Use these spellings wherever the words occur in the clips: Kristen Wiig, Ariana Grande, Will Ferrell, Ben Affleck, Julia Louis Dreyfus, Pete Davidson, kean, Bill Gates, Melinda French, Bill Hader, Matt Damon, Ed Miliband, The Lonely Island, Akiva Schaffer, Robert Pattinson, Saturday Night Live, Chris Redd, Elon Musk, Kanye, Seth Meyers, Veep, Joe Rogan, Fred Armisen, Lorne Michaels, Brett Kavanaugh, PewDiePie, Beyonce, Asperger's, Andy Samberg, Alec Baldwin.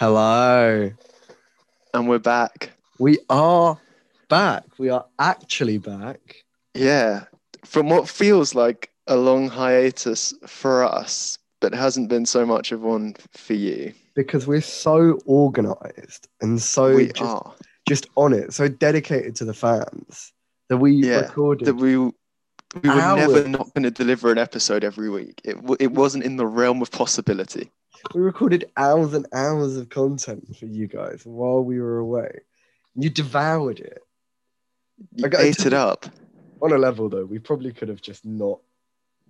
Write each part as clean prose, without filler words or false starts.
Hello. And we're back. We are back. We are actually back. Yeah. From what feels like a long hiatus for us, but hasn't been so much of one for you. Because we're so organised and so just on it, so dedicated to the fans that we recorded. That we were never not going to deliver an episode every week. It wasn't in the realm of possibility. We recorded hours and hours of content for you guys while we were away. You devoured it. You ate it up. On a level, though, we probably could have just not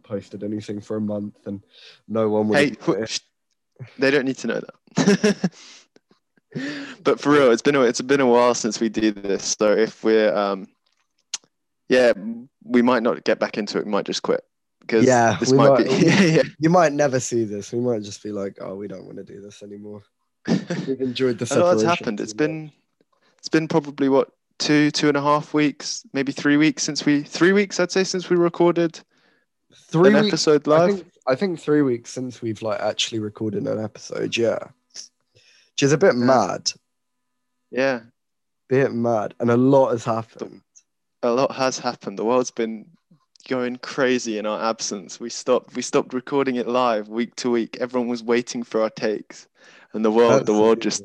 posted anything for a month and no one would have... They don't need to know that. But for real, it's been a while since we did this. So if we're... we might not get back into it. We might just quit. Because this might be... You might never see this. We might just be like, oh, we don't want to do this anymore. We've enjoyed the separation. A lot's happened. It's been probably, what, 2.5 weeks, maybe 3 weeks since we... 3 weeks, I'd say, since we recorded an episode live. I think 3 weeks since we've actually recorded an episode, yeah. Which is a bit mad. Yeah. Bit mad. And a lot has happened. A lot has happened. The world's been going crazy in our absence. We stopped recording it live week to week. Everyone was waiting for our takes. And the world just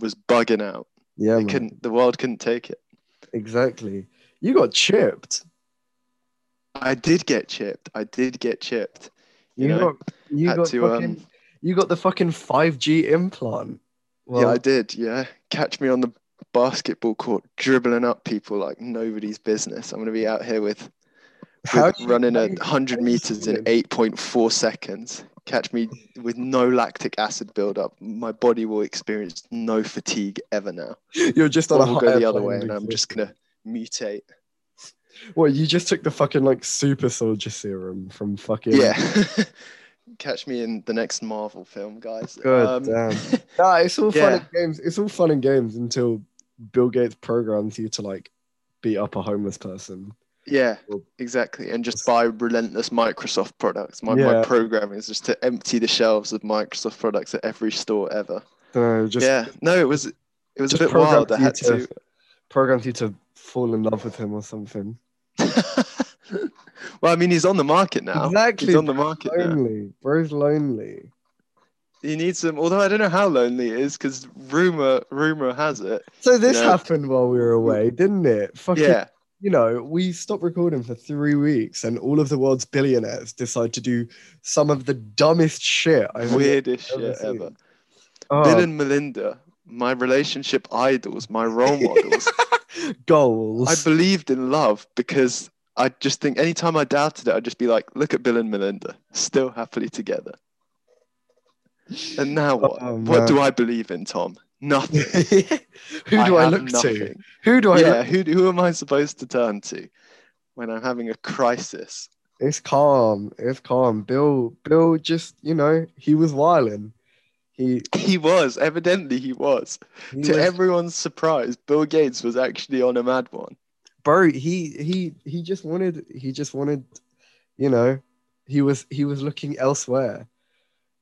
was bugging out. Yeah. The world couldn't take it. Exactly. You got chipped. I did get chipped. You got the fucking 5G implant. Well, yeah, I did, yeah. Catch me on the basketball court dribbling up people like nobody's business. I'm going to be out here with running 100 meters in 8.4 seconds. Catch me with no lactic acid buildup. My body will experience no fatigue ever now. You're just on I'll go the other way and I'm just going to mutate. Well, you just took the fucking super soldier serum from fucking... Yeah. Catch me in the next Marvel film, guys. Good damn. Nah, it's all fun and games. It's all fun and games until Bill Gates programs you to beat up a homeless person. Yeah, exactly. And just buy relentless Microsoft products. My programming is just to empty the shelves of Microsoft products at every store ever. It was a bit wild. I had to program you to fall in love with him or something. Well, I mean, he's on the market now. Exactly. He's on the market now. Bro's lonely. He needs some, although I don't know how lonely it is, because rumor has it. So this happened while we were away, didn't it? Fucking, yeah. We stopped recording for 3 weeks and all of the world's billionaires decide to do some of the dumbest shit. Weirdest shit ever. Oh. Bill and Melinda, my relationship idols, my role models. Goals. I believed in love because... I just think anytime I doubted it, I'd just be like, look at Bill and Melinda, still happily together. And now what? What do I believe in, Tom? Nothing. Who do I look to? Who am I supposed to turn to when I'm having a crisis? It's calm. Bill just, he was wilding. He was. Evidently he was. To everyone's surprise, Bill Gates was actually on a mad one. Bro, he just wanted, he was looking elsewhere.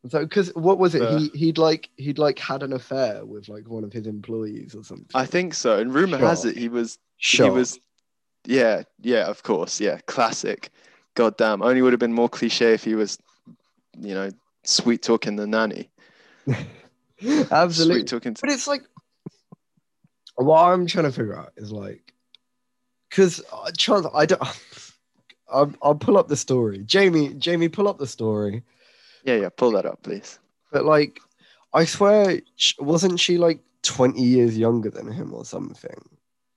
So, because what was it? He'd had an affair with one of his employees or something. I think so. And rumor has it he was, of course, yeah, classic. Goddamn, only would have been more cliche if he was, sweet talking the nanny. Absolutely. Sweet talking. But it's what I'm trying to figure out is because I'll pull up the story. Jamie, pull up the story. Yeah, pull that up, please. But I swear, wasn't she 20 years younger than him or something?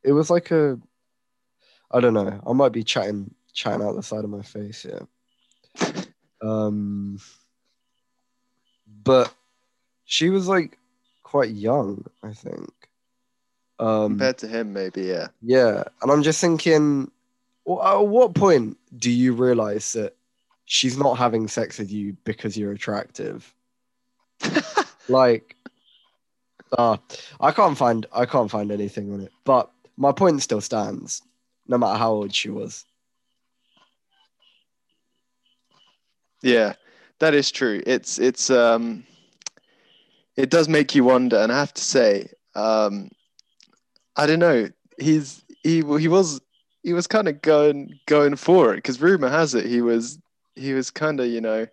It was I don't know. I might be chatting out the side of my face, yeah. But she was quite young, I think. Compared to him, maybe, yeah. Yeah, and I'm just thinking, at what point do you realise that she's not having sex with you because you're attractive? I can't find anything on it. But my point still stands, no matter how old she was. Yeah, that is true. It's it does make you wonder. And I have to say, I don't know. He was kind of going for it, because rumor has it he was kind of, you know,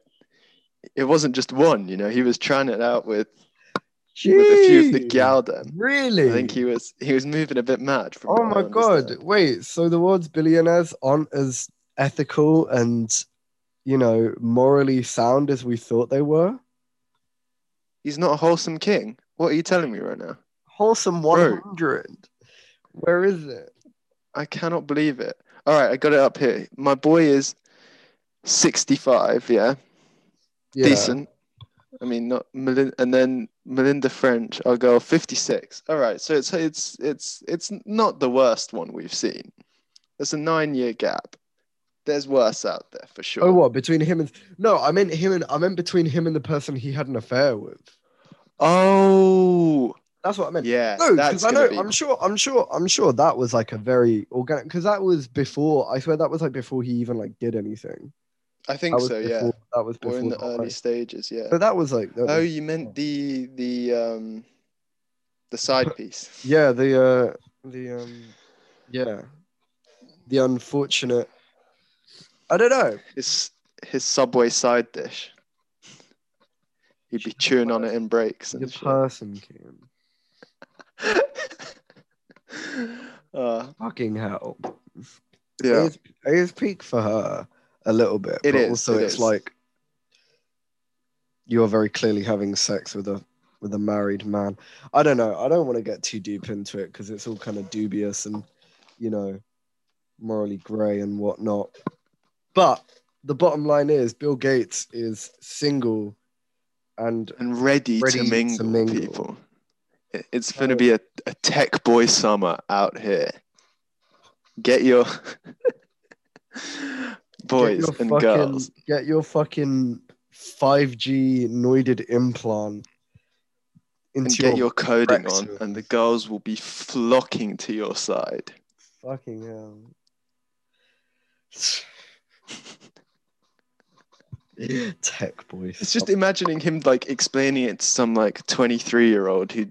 it wasn't just one, you know, he was trying it out with a few of the galdem. Really? I think he was moving a bit mad. Oh my God. Wait, so the world's billionaires aren't as ethical and, you know, morally sound as we thought they were? He's not a wholesome king. What are you telling me right now? Wholesome 100. Bro, where is it? I cannot believe it. All right, I got it up here. My boy is 65, yeah. Decent. I mean, not Melinda, and then Melinda French, our girl, 56. All right, so it's not the worst one we've seen. There's a 9-year gap. There's worse out there for sure. Oh, what, between him and? No, I meant between him and the person he had an affair with. Oh, that's what I meant. Yeah, no, because I know. I'm sure that was like a very organic. Because that was before. I swear that was like before he even like did anything. I think so. Before, yeah, that was before. Or in the early stages. Yeah, but that was like. You meant the side piece. Yeah, the unfortunate. I don't know. His Subway side dish. He'd be chewing on it in breaks. And the shit. Person came. Fucking hell. Yeah, it is peak for her. A little bit, it but is, also it it's is. Like you are very clearly having sex with a married man. I don't know. I don't want to get too deep into it because it's all kind of dubious and, you know, morally grey and whatnot. But the bottom line is, Bill Gates is single and ready to mingle. People. It's going to be a tech boy summer out here. Get your. Boys and girls, get your fucking 5G noided implant and get your coding on, and the girls will be flocking to your side. Fucking hell. Tech boys. It's just imagining him like explaining it to some like 23-year-old who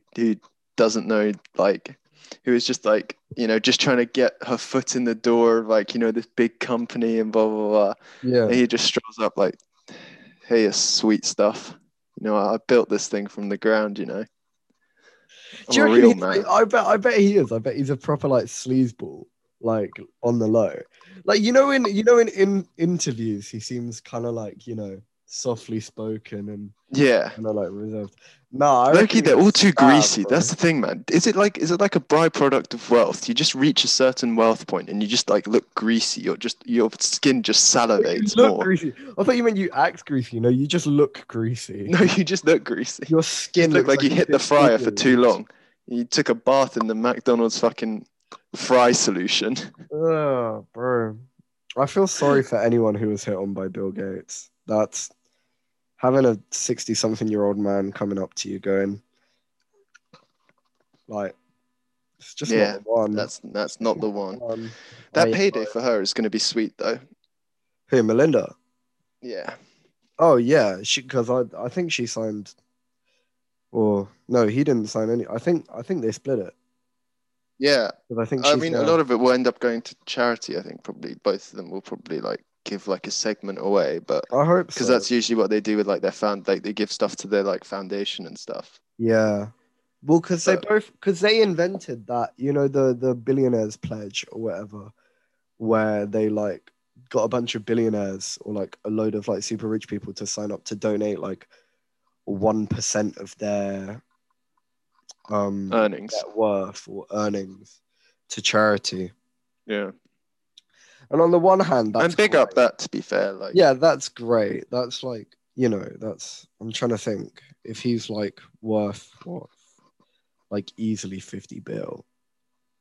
doesn't know, like, who is just like, you know, just trying to get her foot in the door of like, you know, this big company and blah, blah, blah. Yeah. And he just strolls up like, hey, you sweet stuff. You know, I built this thing from the ground, you know. I'm a real man. I bet he is. I bet he's a proper like sleazeball, like on the low. Like, in interviews, he seems kind of like, you know, softly spoken and kind of like reserved. No, Loki, they're all too greasy. Bro. That's the thing, man. Is it like a byproduct of wealth? You just reach a certain wealth point and you just like look greasy, or just your skin just salivates you look more. Greasy. I thought you meant you act greasy. No, you just look greasy. No, you just look greasy. Your skin looks like you hit the fryer for too long. You took a bath in the McDonald's fucking fry solution. Oh, bro. I feel sorry for anyone who was hit on by Bill Gates. That's having a 60-something-year-old man coming up to you going, like, it's just not the one. That's not the one. That payday for her is going to be sweet, though. Who, Melinda? Yeah. Oh, yeah, because I think she signed, or, no, he didn't sign any. I think they split it. Yeah. I mean, a lot of it will end up going to charity, I think, probably. Both of them will probably, like, give like a segment away, but I hope because so. That's usually what they do with like their they give stuff to their like foundation and stuff. Yeah, well, because they invented that, you know, the billionaires pledge or whatever, where they like got a bunch of billionaires or like a load of like super rich people to sign up to donate like 1% of their earnings, net worth or earnings to charity. Yeah. And on the one hand, that's great. Up that, to be fair. Like, yeah, that's great. That's like, you know, that's, I'm trying to think if he's like worth what, like easily 50 bill.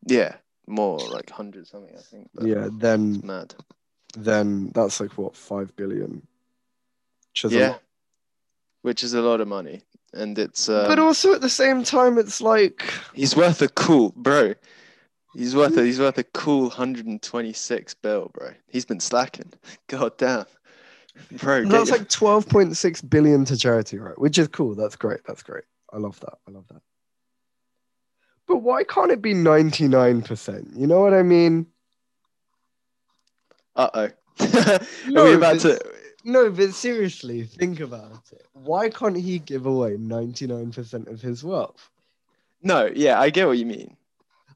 Yeah, more like 100 something, I think. But yeah, then mad. Then that's like what, 5 billion? Which is a lot of money. And it's. But also at the same time, it's like. He's worth a cool, bro. He's worth a cool 126 bill, bro. He's been slacking. God damn. Bro, that's like 12.6 billion to charity, right? Which is cool. That's great. I love that. I love that. But why can't it be 99%? You know what I mean? No, but seriously, think about it. Why can't he give away 99% of his wealth? No, yeah, I get what you mean.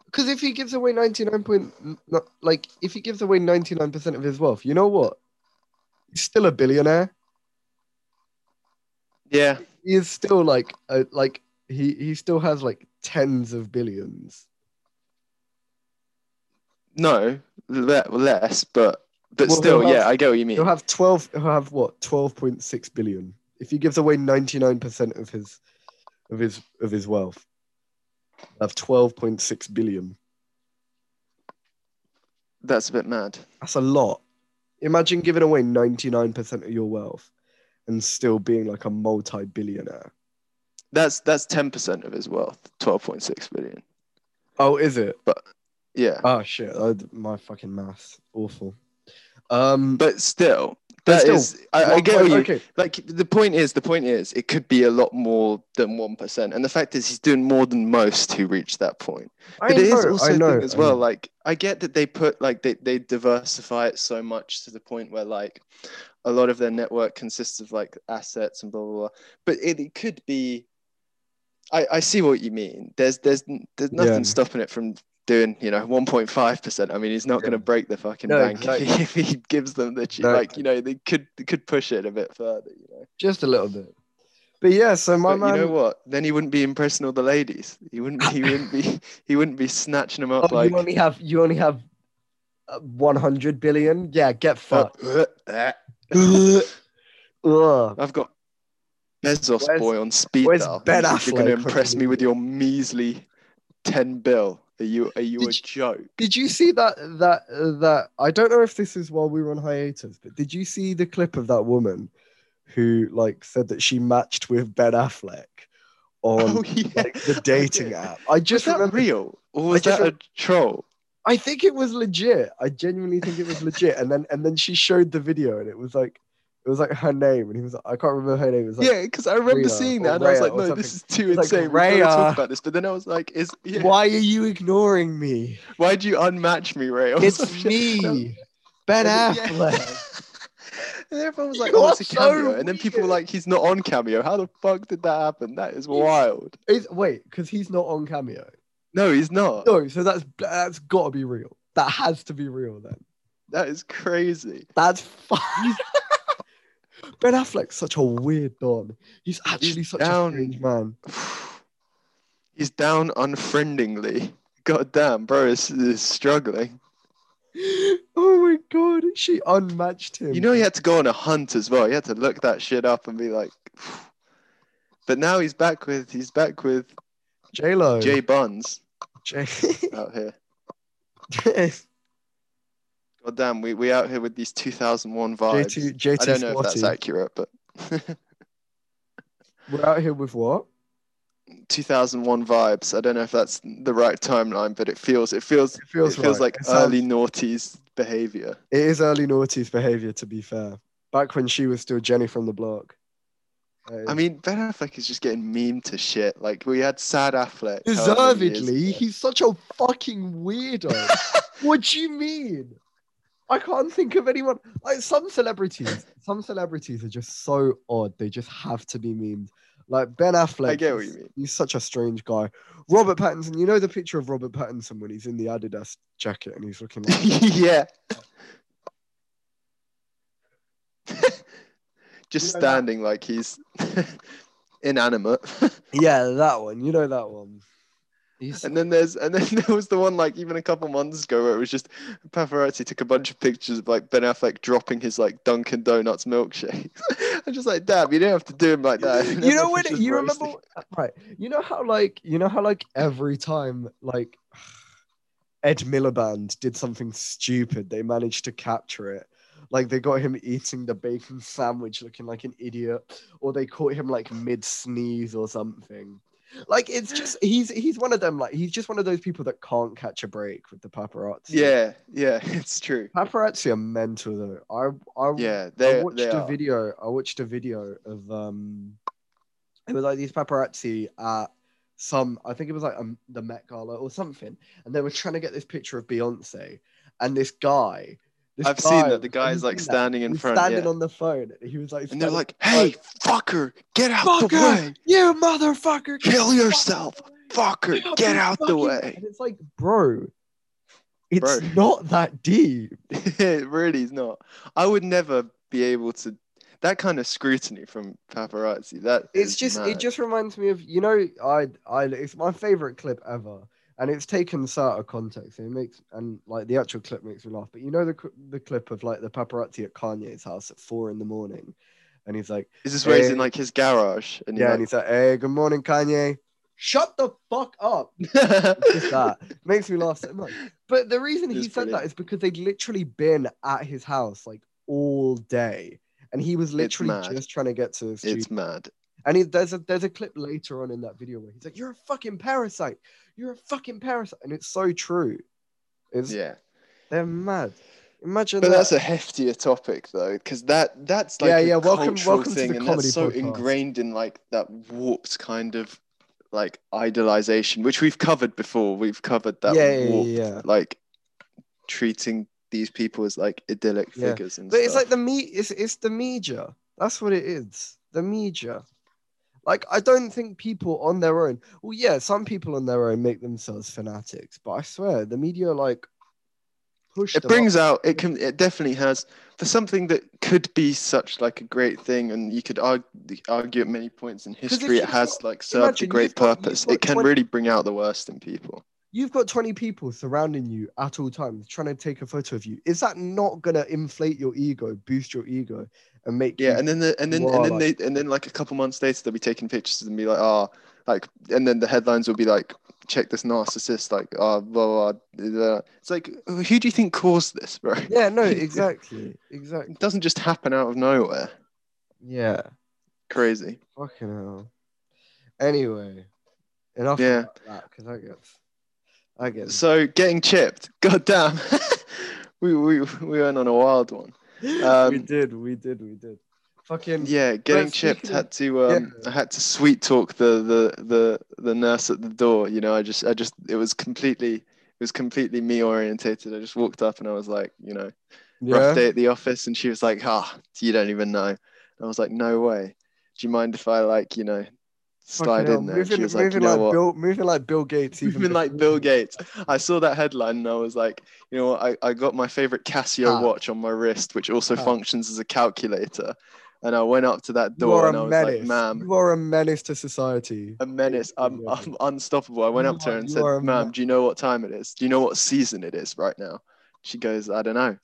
Because if he gives away 99% of his wealth, you know what? He's still a billionaire. Yeah, he is still he still has tens of billions. No, less, but still, yeah, I get what you mean. He'll have 12.6 billion if he gives away 99% of his wealth. Of 12.6 billion. That's a bit mad. That's a lot. Imagine giving away 99% of your wealth and still being like a multi-billionaire. That's 10% of his wealth, 12.6 billion. Oh, is it? But yeah. Oh shit, my fucking maths, awful. But still, I get what you. Okay. The point is, it could be a lot more than 1%, and the fact is, he's doing more than most who reach that point. But it is also a thing as well. I get that they put they diversify it so much to the point where a lot of their network consists of assets and blah blah blah. But it could be. I see what you mean. There's nothing stopping it from doing 1.5%. I mean, he's not going to break the fucking bank if he gives them the they could push it a bit further, just a little bit. But yeah, so man, you know what? Then he wouldn't be impressing all the ladies. He wouldn't be snatching them up. You only have 100 billion. Yeah, get fucked. I've got Bezos boy on speed. Where's Ben Affleck? You're going to impress me with your measly 10 bill. Are you a joke? Did you see that? I don't know if this is while we were on hiatus, but did you see the clip of that woman who said that she matched with Ben Affleck on the dating app? Was that real? Or was that a troll? I think it was legit. I genuinely think it was legit. And then she showed the video, and it was her name, and he was I can't remember her name. It was because I remember Rhea seeing that, and I was no, something. This is too insane. We can't talk about this. But then I was why are you ignoring me? Why'd you unmatch me, Ray? It's me, Ben Affleck. And everyone was oh, it's a cameo. So and then people were he's not on Cameo. How the fuck did that happen? That is wild. Wait, because he's not on Cameo. No, he's not. No, so that's got to be real. That has to be real then. That is crazy. That's fun. Ben Affleck's such a weird don. He's actually such a strange man. He's down unfriendingly. God damn, bro is struggling. Oh my god, she unmatched him. He had to go on a hunt as well. He had to look that shit up and be like. But now he's back with J-Lo. J Buns. J out here. God damn, we out here with these 2001 vibes. I don't know if that's accurate, but we're out here with what? 2001 vibes. I don't know if that's the right timeline, but it feels right. It early noughties behavior. It is early noughties behavior, to be fair. Back when she was still Jenny from the block. I mean, Ben Affleck is just getting memed to shit. We had Sad Affleck. Deservedly, he's such a fucking weirdo. What do you mean? I can't think of anyone. Some celebrities are just so odd. They just have to be memed. Like Ben Affleck. I get what you mean. He's such a strange guy. Robert Pattinson. You know the picture of Robert Pattinson when he's in the Adidas jacket and he's looking like... Yeah. Just standing that? Like he's inanimate. Yeah, that one. You know that one. And then there was the one even a couple months ago where it was just paparazzi took a bunch of pictures of Ben Affleck dropping his Dunkin' Donuts milkshake. I'm just damn, you don't have to do him like that. You know how every time Ed Miliband did something stupid, they managed to capture it. They got him eating the bacon sandwich, looking like an idiot, or they caught him mid sneeze or something. It's just he's one of them. He's just one of those people that can't catch a break with the paparazzi. Yeah, it's true. Paparazzi are mental though. I watched a video of it was like these paparazzi at some, I think it was like the Met Gala or something, and they were trying to get this picture of Beyonce, and this guy. I've seen that. The guy's like standing in front, standing on the phone. He was like, and they're like, "Hey, fucker, get out the way! You motherfucker, kill yourself, fucker, get out the way!" And it's like, bro, it's not that deep. It really is not. I would never be able to. That kind of scrutiny from paparazzi. That it's just. Mad. It just reminds me of, you know, it's my favorite clip ever. And it's taken out of context, and it makes, and like the actual clip makes me laugh. But you know the clip of like the paparazzi at Kanye's house at 4 a.m, and he's like, "Is this where he's in like his garage?" And yeah, like, and he's like, "Hey, good morning, Kanye. Shut the fuck up." Just that makes me laugh so much. But the reason he said that is because they'd literally been at his house like all day, and he was literally just trying to get to the studio. It's mad. And there's a clip later on in that video where he's like, "You're a fucking parasite. You're a fucking parasite." And it's so true. It's, yeah. They're mad. Imagine that. But that's a heftier topic, though, because that's like a cultural thing. And that's so ingrained in like that warped kind of like idolization, which we've covered before. We've covered that warped, like treating these people as like idyllic figures and stuff. But it's like it's the media. That's what it is. The media. Like, I don't think people on their own... Well, yeah, some people on their own make themselves fanatics, but I swear, the media, like, push it brings out... It definitely has... For something that could be such, like, a great thing, and you could argue at many points in history, it has, like, served a great purpose. It can really bring out the worst in people. You've got 20 people surrounding you at all times, trying to take a photo of you. Is that not going to inflate your ego, boost your ego, and make and then like a couple months later they'll be taking pictures and be like, and then the headlines will be like, "Check this narcissist," like, blah, blah, blah. It's like, who do you think caused this, bro? Yeah, no, exactly. It doesn't just happen out of nowhere. Yeah, crazy. Fucking hell. Anyway, enough about that, because I get. So getting chipped, goddamn. we went on a wild one. We did. Fucking yeah, getting chipped. I had to sweet talk the nurse at the door. You know, I just it was completely me orientated. I just walked up and I was like, you know, rough day at the office, and she was like, "You don't even know." And I was like, "No way. Do you mind if I like, you know, slide in there?" Moving, she was like, moving like Bill Gates. I saw that headline and I was like, you know what? I got my favorite Casio watch on my wrist, which also functions as a calculator. And I went up to that door and I was like, "Ma'am, you are a menace to society. A menace. I'm unstoppable." I went up to her and said, "Ma'am, do you know what time it is? Do you know what season it is right now?" She goes, "I don't know."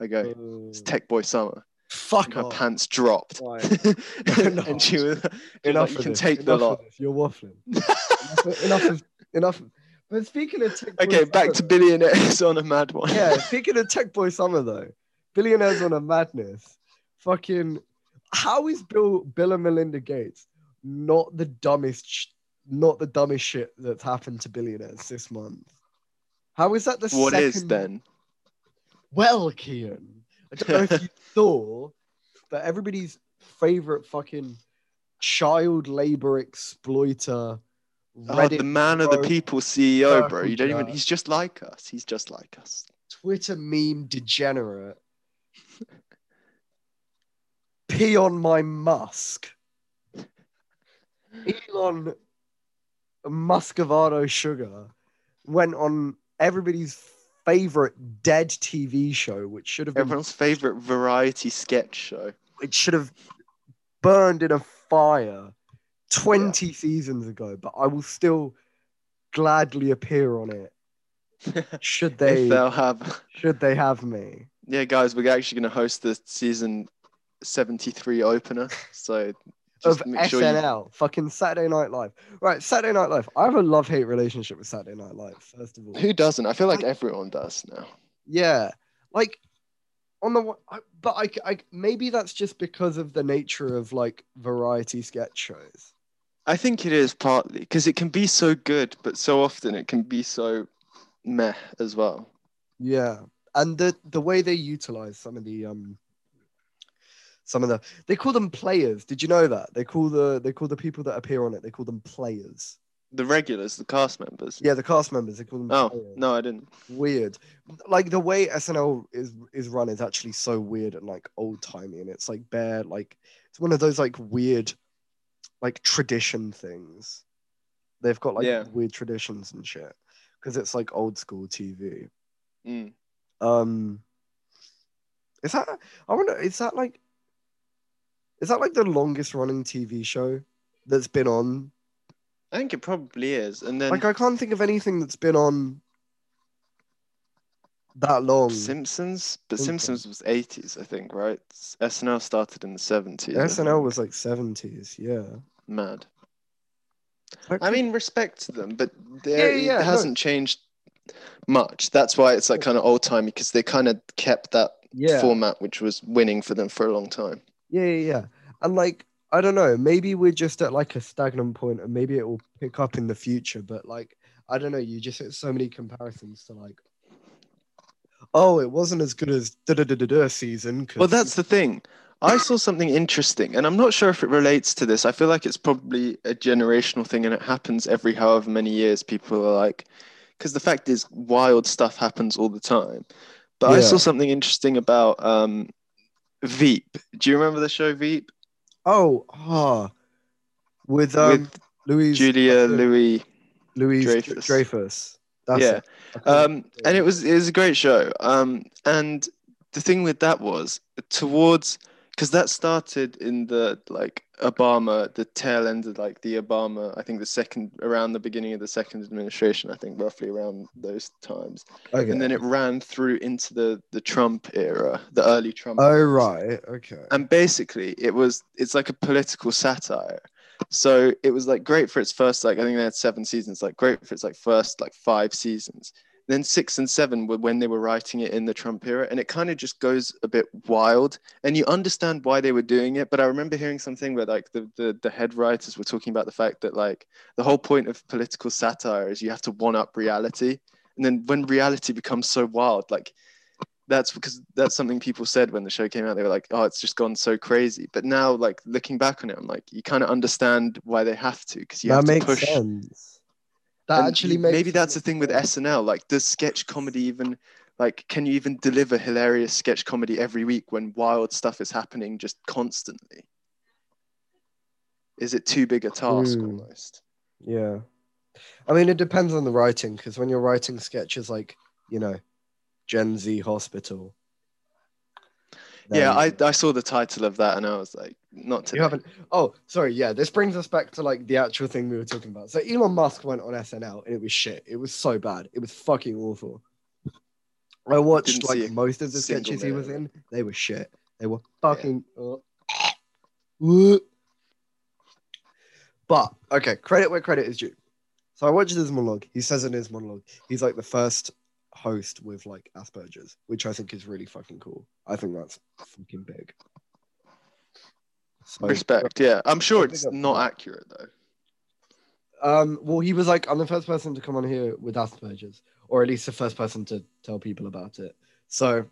I go, "It's Tech Boy Summer." Fuck off. Her pants dropped. And she was enough. You can take the lot. You're waffling. Enough. But speaking of Tech Boy Summer, back to billionaires on a mad one. Yeah, speaking of Tech Boy Summer though, billionaires on a madness. Fucking, how is Bill and Melinda Gates not the dumbest shit that's happened to billionaires this month? How is that the second? What is then? Well, Kean, I don't know if you saw, but everybody's favorite fucking child labor exploiter, the man of the people CEO, bro. You don't even. He's just like us. Twitter meme degenerate. Pee on my Musk. Elon Muscovado Sugar went on everybody's favorite dead TV show, which should have been everyone's favorite variety sketch show. It should have burned in a fire 20 seasons ago, but I will still gladly appear on it. Should they? Should they have me? Yeah, guys, we're actually going to host the season 73 opener. So just of SNL, fucking Saturday Night Live. Right, Saturday Night Live. I have a love-hate relationship with Saturday Night Live, first of all. Who doesn't? I feel like everyone does now. Yeah. Like, on the one... But I maybe that's just because of the nature of, like, variety sketch shows. I think it is partly, because it can be so good, but so often it can be so meh as well. Yeah. And the way they utilize some of the... some of the, they call them players. Did you know that? They call the people that appear on it, they call them players. The regulars, the cast members. Yeah, the cast members. They call them. Oh, players. No, I didn't. Weird. Like, the way SNL is run is actually so weird and, like, old-timey, and it's, like, bare, like, it's one of those, like, weird, like, tradition things. They've got, like, weird traditions and shit, because it's, like, old-school TV. Mm. Is that, I wonder, is that, like, the longest-running TV show that's been on? I think it probably is. And then, like, I can't think of anything that's been on that long. Simpsons? But Simpsons was 80s, I think, right? SNL started in the 70s. SNL was like 70s, yeah. Mad. Okay. I mean, respect to them, but it hasn't changed much. That's why it's like kind of old-timey, because they kind of kept that format, which was winning for them for a long time. Yeah. And, like, I don't know, maybe we're just at, like, a stagnant point, and maybe it will pick up in the future, but, like, I don't know, you just hit so many comparisons to, like, oh, it wasn't as good as da-da-da-da-da season. Cause... Well, that's the thing. I saw something interesting, and I'm not sure if it relates to this. I feel like it's probably a generational thing, and it happens every however many years. People are like... Because the fact is, wild stuff happens all the time. But I saw something interesting about Veep. Do you remember the show Veep? With Julia Louis Dreyfus. That's it. And it was a great show. And the thing with that was because that started in the tail end of the Obama, I think the beginning of the second administration, I think roughly around those times. Okay. And then it ran through into the Trump era, the early Trump era. Oh, right. Okay. And basically it's like a political satire. So it was like great for its first, like, I think they had 7 seasons, like great for its like first like 5 seasons. Then 6 and 7 were when they were writing it in the Trump era, and it kind of just goes a bit wild, and you understand why they were doing it. But I remember hearing something where like the head writers were talking about the fact that like the whole point of political satire is you have to one up reality, and then when reality becomes so wild, like that's something people said when the show came out. They were like, oh, it's just gone so crazy. But now, like, looking back on it, I'm like, you kind of understand why they have to, because you have to push. That makes sense. That actually maybe that's the thing with SNL. Like, does sketch comedy even, like, can you even deliver hilarious sketch comedy every week when wild stuff is happening just constantly? Is it too big a task almost? Yeah. I mean, it depends on the writing, because when you're writing sketches like, you know, Gen Z Hospital. Yeah, I saw the title of that and I was like, not today. You haven't. Oh, sorry. Yeah, this brings us back to like the actual thing we were talking about. So Elon Musk went on SNL and it was shit. It was so bad. It was fucking awful. I watched like most of the sketches he was in. They were shit. They were fucking. Yeah. But okay, credit where credit is due. So I watched his monologue. He says in his monologue, he's like the first host with like Asperger's, which I think is really fucking cool. I think that's fucking big. So, respect. Yeah, I'm sure it's not accurate though. Well, he was like, I'm the first person to come on here with Asperger's, or at least the first person to tell people about it. So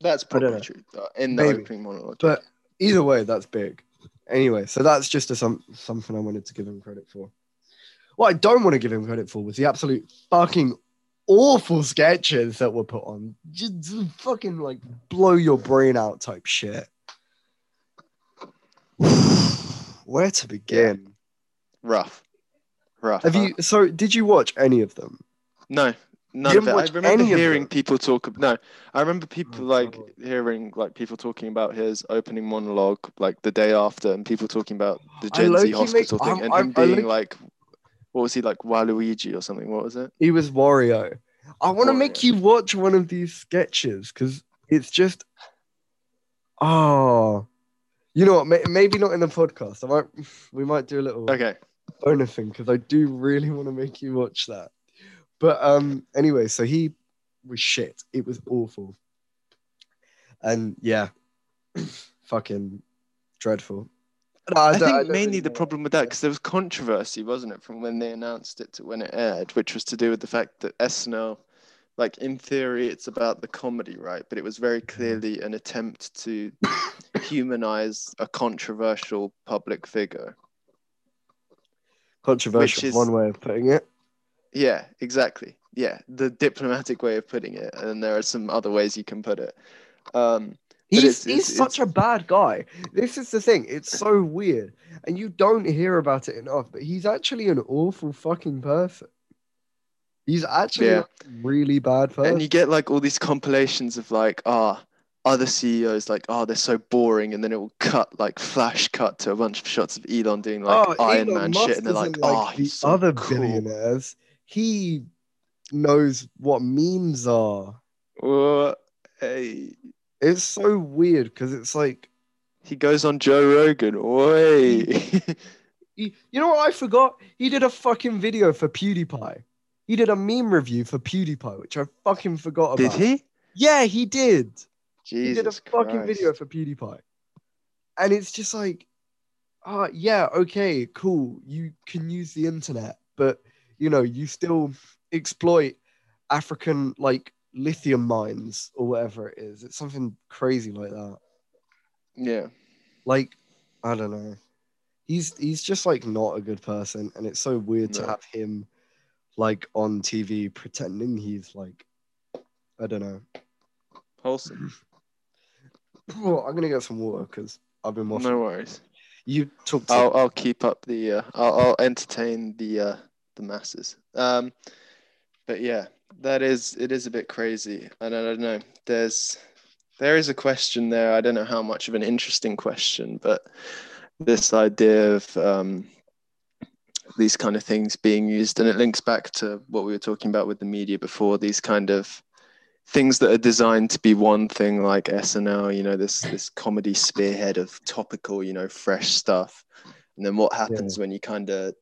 that's probably true in the opening monologue. But either way, that's big. Anyway, so that's just something I wanted to give him credit for. What I don't want to give him credit for was the absolute fucking awful sketches that were put on. Just fucking like blow your brain out type shit. Where to begin? Yeah. Rough. So did you watch any of them? No, none of it. I remember hearing people talk. No, I remember people hearing like people talking about his opening monologue like the day after, and people talking about the Gen Z Hospital thing, and him being like, what was he like, Waluigi or something? What was it? He was Wario. I want to make you watch one of these sketches because it's just, you know what? Maybe not in the podcast. We might do a little bonus thing because I do really want to make you watch that. But anyway, so he was shit. It was awful, and fucking dreadful. No, I think the problem with that, because there was controversy, wasn't it, from when they announced it to when it aired, which was to do with the fact that SNL, like in theory, it's about the comedy, right? But it was very clearly an attempt to humanize a controversial public figure. Controversial is one way of putting it. Yeah, exactly. Yeah, the diplomatic way of putting it. And there are some other ways you can put it. He's such a bad guy. This is the thing. It's so weird. And you don't hear about it enough, but he's actually an awful fucking person. He's actually a really bad person. And you get like all these compilations of like, other CEOs like, they're so boring. And then it will cut, like flash cut to a bunch of shots of Elon doing like Iron Man shit. And they're like, he's so other cool. Billionaires. He knows what memes are. It's so weird because it's like he goes on Joe Rogan. Oi. You know what I forgot? He did a fucking video for PewDiePie. He did a meme review for PewDiePie, which I fucking forgot about. Did he? Yeah, he did. Jesus, he did a fucking video for PewDiePie. And it's just like, yeah, okay, cool. You can use the internet, but you know, you still exploit African like lithium mines or whatever it is. It's something crazy like that. Yeah. Like, I don't know. He's just like not a good person, and it's so weird to have him like on TV pretending he's like, I don't know. Wholesome. Well, I'm gonna get some water because I've been watching. No worries. You talk to I'll keep up the I'll entertain the masses. But yeah, it is a bit crazy. And I don't know. There is a question there. I don't know how much of an interesting question, but this idea of these kind of things being used, and it links back to what we were talking about with the media before, these kind of things that are designed to be one thing, like SNL, you know, this comedy spearhead of topical, you know, fresh stuff. And then what happens when you kind of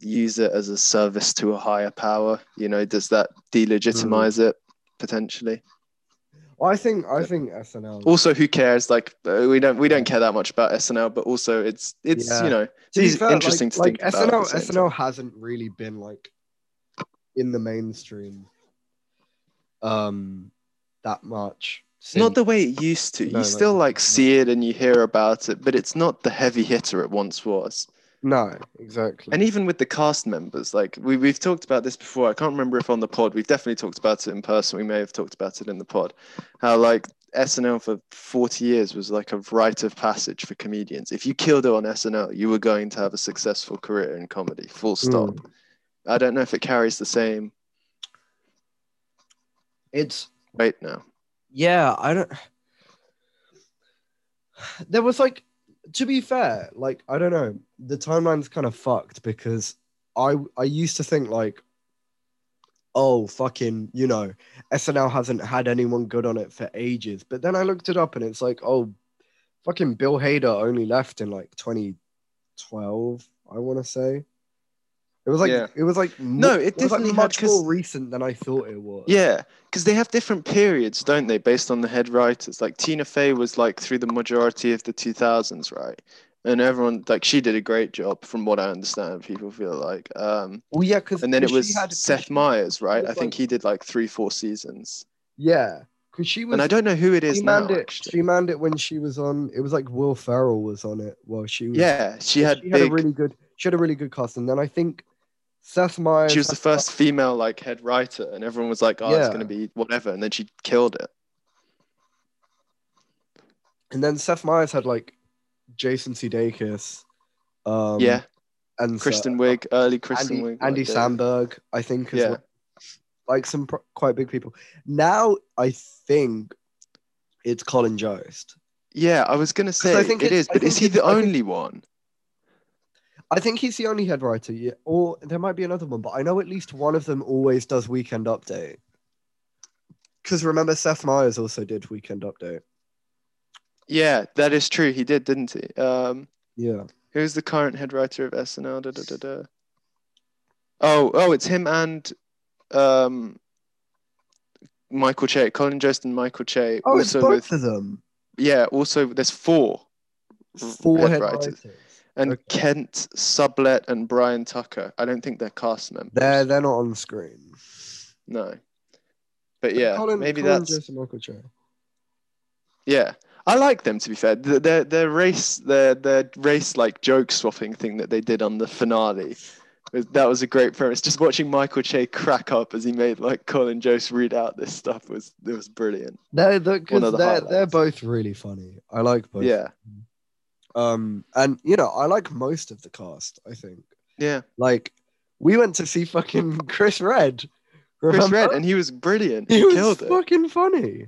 use it as a service to a higher power? You know, does that delegitimize it potentially? Well, I think SNL. Also, who cares? Like, we don't care that much about SNL, but also it's you know, it's interesting to think about. SNL hasn't really been like in the mainstream that much. Not the way it used to. No, you still like see it and you hear about it, but it's not the heavy hitter it once was. No, exactly. And even with the cast members, like we've talked about this before. I can't remember if on the pod, we've definitely talked about it in person. We may have talked about it in the pod. How like SNL for 40 years was like a rite of passage for comedians. If you killed it on SNL, you were going to have a successful career in comedy, full stop. I don't know if it carries the same. It's right now. Yeah, I don't. There was like, to be fair, like I don't know, the timeline's kind of fucked because I used to think like, oh fucking, you know, SNL hasn't had anyone good on it for ages. But then I looked it up and it's like, oh, fucking Bill Hader only left in like 2012. I want to say. It was like it was definitely much more recent than I thought it was. Yeah, because they have different periods, don't they, based on the head writers. Like Tina Fey was like through the majority of the 2000s, right? And everyone like she did a great job, from what I understand. People feel like, well, yeah, because and then it was Seth Meyers, right? I think he did like 3-4 seasons. Yeah, because she was, and I don't know who it is now. She manned it when she was on. It was like Will Ferrell was on it while she was. Yeah, she had a really good cast, and then I think. Seth Meyers. She was the first female like head writer, and everyone was like, it's going to be whatever. And then she killed it. And then Seth Meyers had like Jason Sudeikis. And Kristen Wiig, early Kristen Wiig. Andy Samberg, I think. As well. Like some quite big people. Now I think it's Colin Jost. Yeah, I was going to say but is he the only one? I think he's the only head writer, yeah. Or there might be another one, but I know at least one of them always does Weekend Update. Because remember, Seth Meyers also did Weekend Update. Yeah, that is true. He did, didn't he? Yeah. Who's the current head writer of SNL? Oh, it's him and Michael Che. Colin Jost and Michael Che. Oh, also it's both of them. Yeah, also there's four head writers. And Kent Sublett and Brian Tucker. I don't think they're cast members. They're not on the screen. No, but yeah, Colin, maybe Colin that's. Jason Michael Che. Yeah, I like them, to be fair. Their race like joke swapping thing that they did on the finale, that was a great premise. Just watching Michael Che crack up as he made like Colin Jost read out this stuff was brilliant. No, because they're both really funny. I like both. Yeah. And you know, I like most of the cast, I think. Yeah. Like we went to see fucking Chris Redd. Remember? Chris Redd, and he was brilliant. He was fucking funny.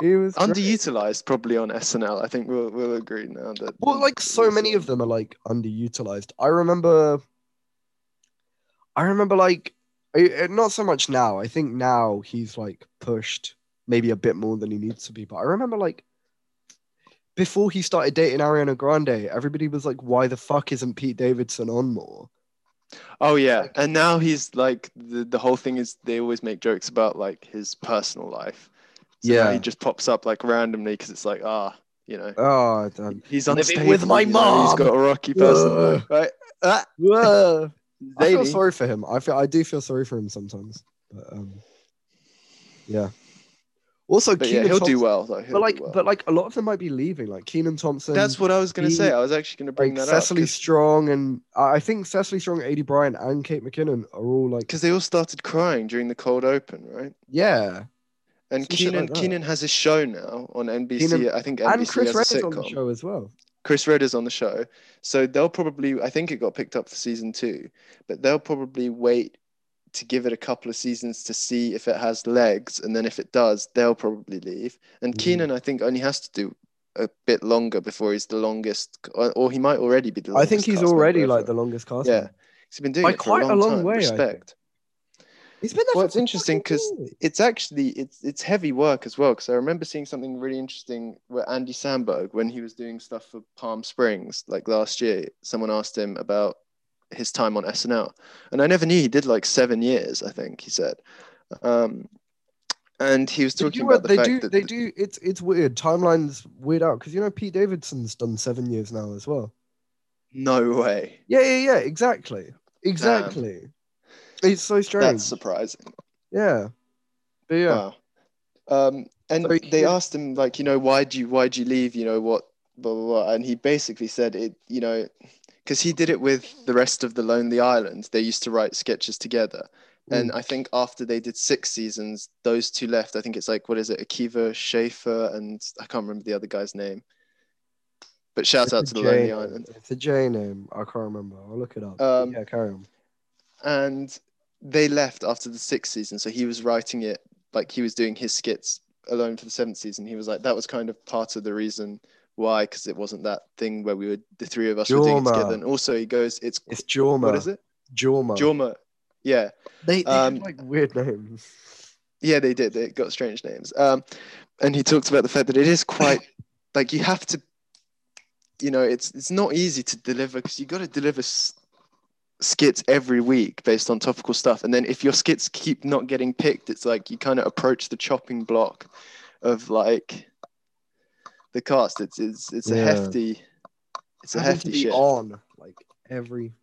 He was underutilized, probably on SNL. I think we'll agree now that. Well, like so many of them are like underutilized. I remember like not so much now. I think now he's like pushed maybe a bit more than he needs to be. But I remember like before he started dating Ariana Grande, everybody was like, "Why the fuck isn't Pete Davidson on more?" Oh yeah, and now he's like the whole thing is they always make jokes about like his personal life. So yeah, he just pops up like randomly because it's like you know, he's unstable with my mom. He's got a rocky person, right? I feel sorry for him. I do feel sorry for him sometimes. But, yeah. Also, Kenan Thompson, he'll do well, but a lot of them might be leaving. Like Kenan Thompson. That's what I was going to say. I was actually going to bring like, that Cecily up. Cecily Strong and I think Cecily Strong, Adi Bryan, and Kate McKinnon are all like because they all started crying during the cold open, right? Yeah. And Kenan has his show now on NBC. I think NBC and Chris Redd is on the show as well. Chris Redd is on the show, so they'll probably. I think it got picked up for season 2, but they'll probably wait to give it a couple of seasons to see if it has legs, and then if it does, they'll probably leave. And Kenan, I think, only has to do a bit longer before he's the longest, or he might already be the longest. I think he's already like the longest cast. Yeah, he's been doing it for quite a long time. Way. Respect. It's been well, it's interesting because it's actually it's heavy work as well. Because I remember seeing something really interesting where Andy Samberg, when he was doing stuff for Palm Springs, like last year, someone asked him about his time on SNL, and I never knew he did like 7 years. I think he said, and he was talking about the fact that they do. It's weird. Timeline's weird out because you know Pete Davidson's done 7 years now as well. No way. Yeah. Exactly. Damn. It's so strange. That's surprising. Yeah. But yeah. Wow. And so they asked him, like, you know, why'd you leave? You know, what, blah, blah, blah. And he basically said it, you know, because he did it with the rest of the Lonely Island. They used to write sketches together. Mm. And I think after they did 6 seasons, those two left. I think it's like, what is it? Akiva Schaffer and I can't remember the other guy's name. But shout out to the Lonely Island. It's a J name. I can't remember. I'll look it up. Yeah, carry on. And they left after the 6th season, so he was writing it like he was doing his skits alone for the 7th season. He was like, that was kind of part of the reason why, because it wasn't that thing where the three of us were doing it together. And also, he goes, it's Jorma. What is it? Jorma. Yeah. They had like weird names. Yeah, they did. They got strange names. And he talks about the fact that it is quite like you have to, you know, it's not easy to deliver because you got to deliver skits every week based on topical stuff, and then if your skits keep not getting picked, it's like you kind of approach the chopping block of like the cast. It's a hefty shit on like every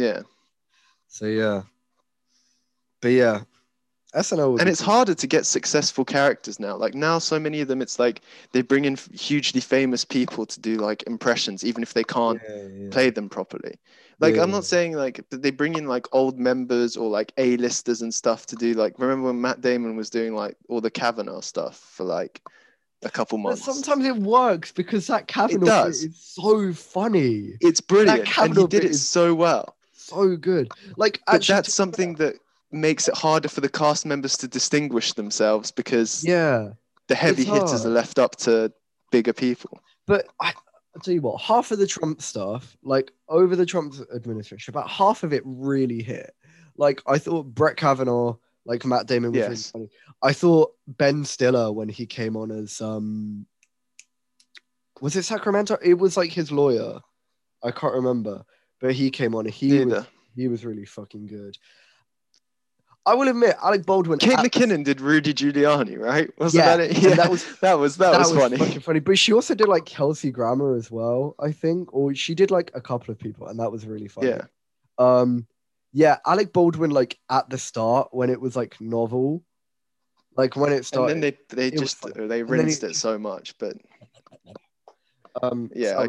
SNL. And it's harder to get successful characters now. Like now, so many of them, it's like they bring in hugely famous people to do like impressions, even if they can't play them properly. Like I'm not saying like they bring in like old members or like A-listers and stuff to do like. Remember when Matt Damon was doing like all the Kavanaugh stuff for like a couple months? But sometimes it works because that Kavanaugh bit is so funny. It's brilliant, and he did it so well, so good. Like actually, that's something that makes it harder for the cast members to distinguish themselves because the heavy hitters are left up to bigger people. But I'll tell you what, half of the Trump stuff, like over the Trump administration, about half of it really hit. Like I thought Brett Kavanaugh, like Matt Damon was really funny. I thought Ben Stiller when he came on as was it Sacramento? It was like his lawyer. I can't remember, but he came on. He was really fucking good. I will admit, Alec Baldwin. Kate McKinnon did Rudy Giuliani, right? Wasn't that it? Yeah, that was funny. Fucking funny. But she also did like Kelsey Grammer as well, I think, or she did like a couple of people, and that was really funny. Yeah, Alec Baldwin, like at the start when it was like novel, like when it started, and then they rinsed it so much, but Yeah,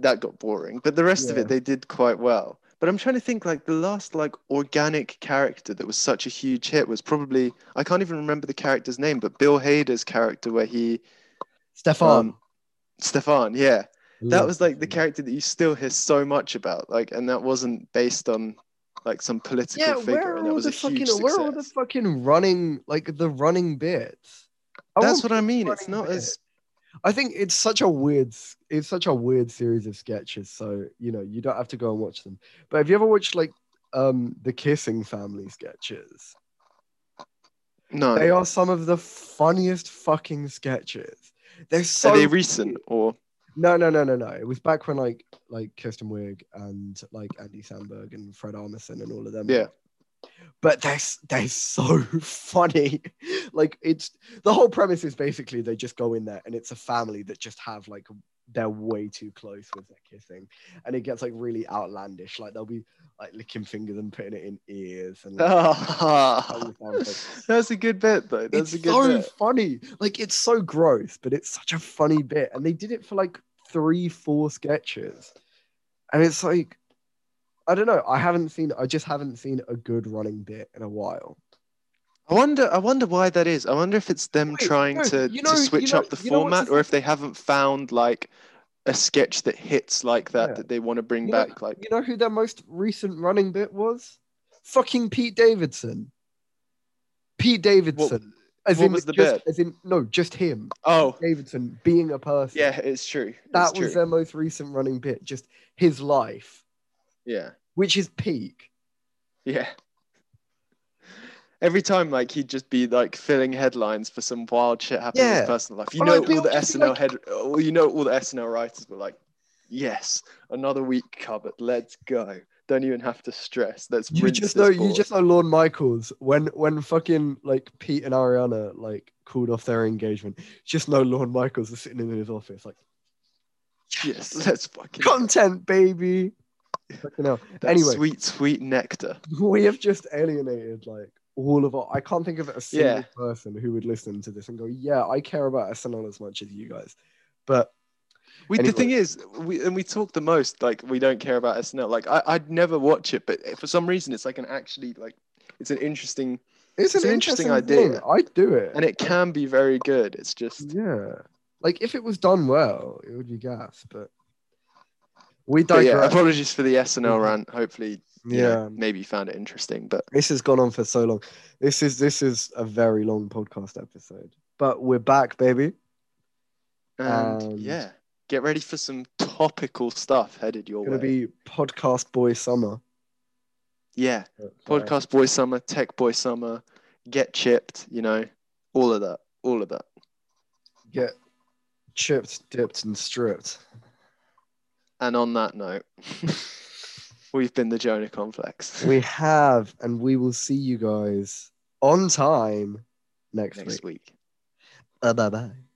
that got boring. But the rest of it, they did quite well. But I'm trying to think, like, the last, like, organic character that was such a huge hit was probably, I can't even remember the character's name, but Bill Hader's character where he... Stefan, yeah. That was, like, the character that you still hear so much about, like, and that wasn't based on, like, some political figure. Where are all the fucking running, like, the running bits? That's what I mean. It's not as... I think it's such a weird series of sketches. So, you know, you don't have to go and watch them. But have you ever watched, like, the Kissing Family sketches? No. They are some of the funniest fucking sketches. They're so... Are they recent or... No. It was back when, like Kristen Wiig and, like, Andy Samberg and Fred Armisen and all of them. Yeah. But they're so funny. Like, it's the whole premise is basically they just go in there and it's a family that just have, like, they're way too close with their kissing, and it gets, like, really outlandish. Like, they'll be, like, licking fingers and putting it in ears and like, that's a good bit though. It's so funny. Like, it's so gross, but it's such a funny bit, and they did it for like 3-4 sketches, and it's like, I don't know. I just haven't seen a good running bit in a while. I wonder why that is. I wonder if it's them trying to switch up the format, or if they haven't found, like, a sketch that hits like that that they want to bring back. Like, you know who their most recent running bit was? Fucking Pete Davidson. Pete Davidson. What was the bit? As in, no, just him. Oh, Pete Davidson being a person. Yeah, it's true. That was their most recent running bit. Just his life. Yeah. Which is peak. Yeah. Every time, like, he'd just be, like, filling headlines for some wild shit happening in his personal life. All the SNL writers were like, yes, another week covered. Let's go. Don't even have to stress. You just know Lorne Michaels when fucking, like, Pete and Ariana, like, called off their engagement. Just know Lorne Michaels is sitting in his office like, yes, let's fucking content, baby. Anyway, sweet nectar. We have just alienated, like, all of our... I can't think of a single person who would listen to this and go, yeah, I care about SNL as much as you guys. But the thing is, we talk the most, like, we don't care about SNL. Like, I'd never watch it, but for some reason it's like it's an interesting idea. I'd do it, and it can be very good. It's just like, if it was done well, it would be gas. But we digress. Yeah, apologies for the SNL rant. Hopefully, maybe you found it interesting. But this has gone on for so long. This is a very long podcast episode. But we're back, baby. And get ready for some topical stuff headed your way. It's going to be Podcast Boy Summer. Yeah, Podcast Boy Summer, Tech Boy Summer, Get Chipped. You know, all of that. Get chipped, dipped, and stripped. And on that note, we've been the Jonah Complex. We have, and we will see you guys on time next week. Bye-bye.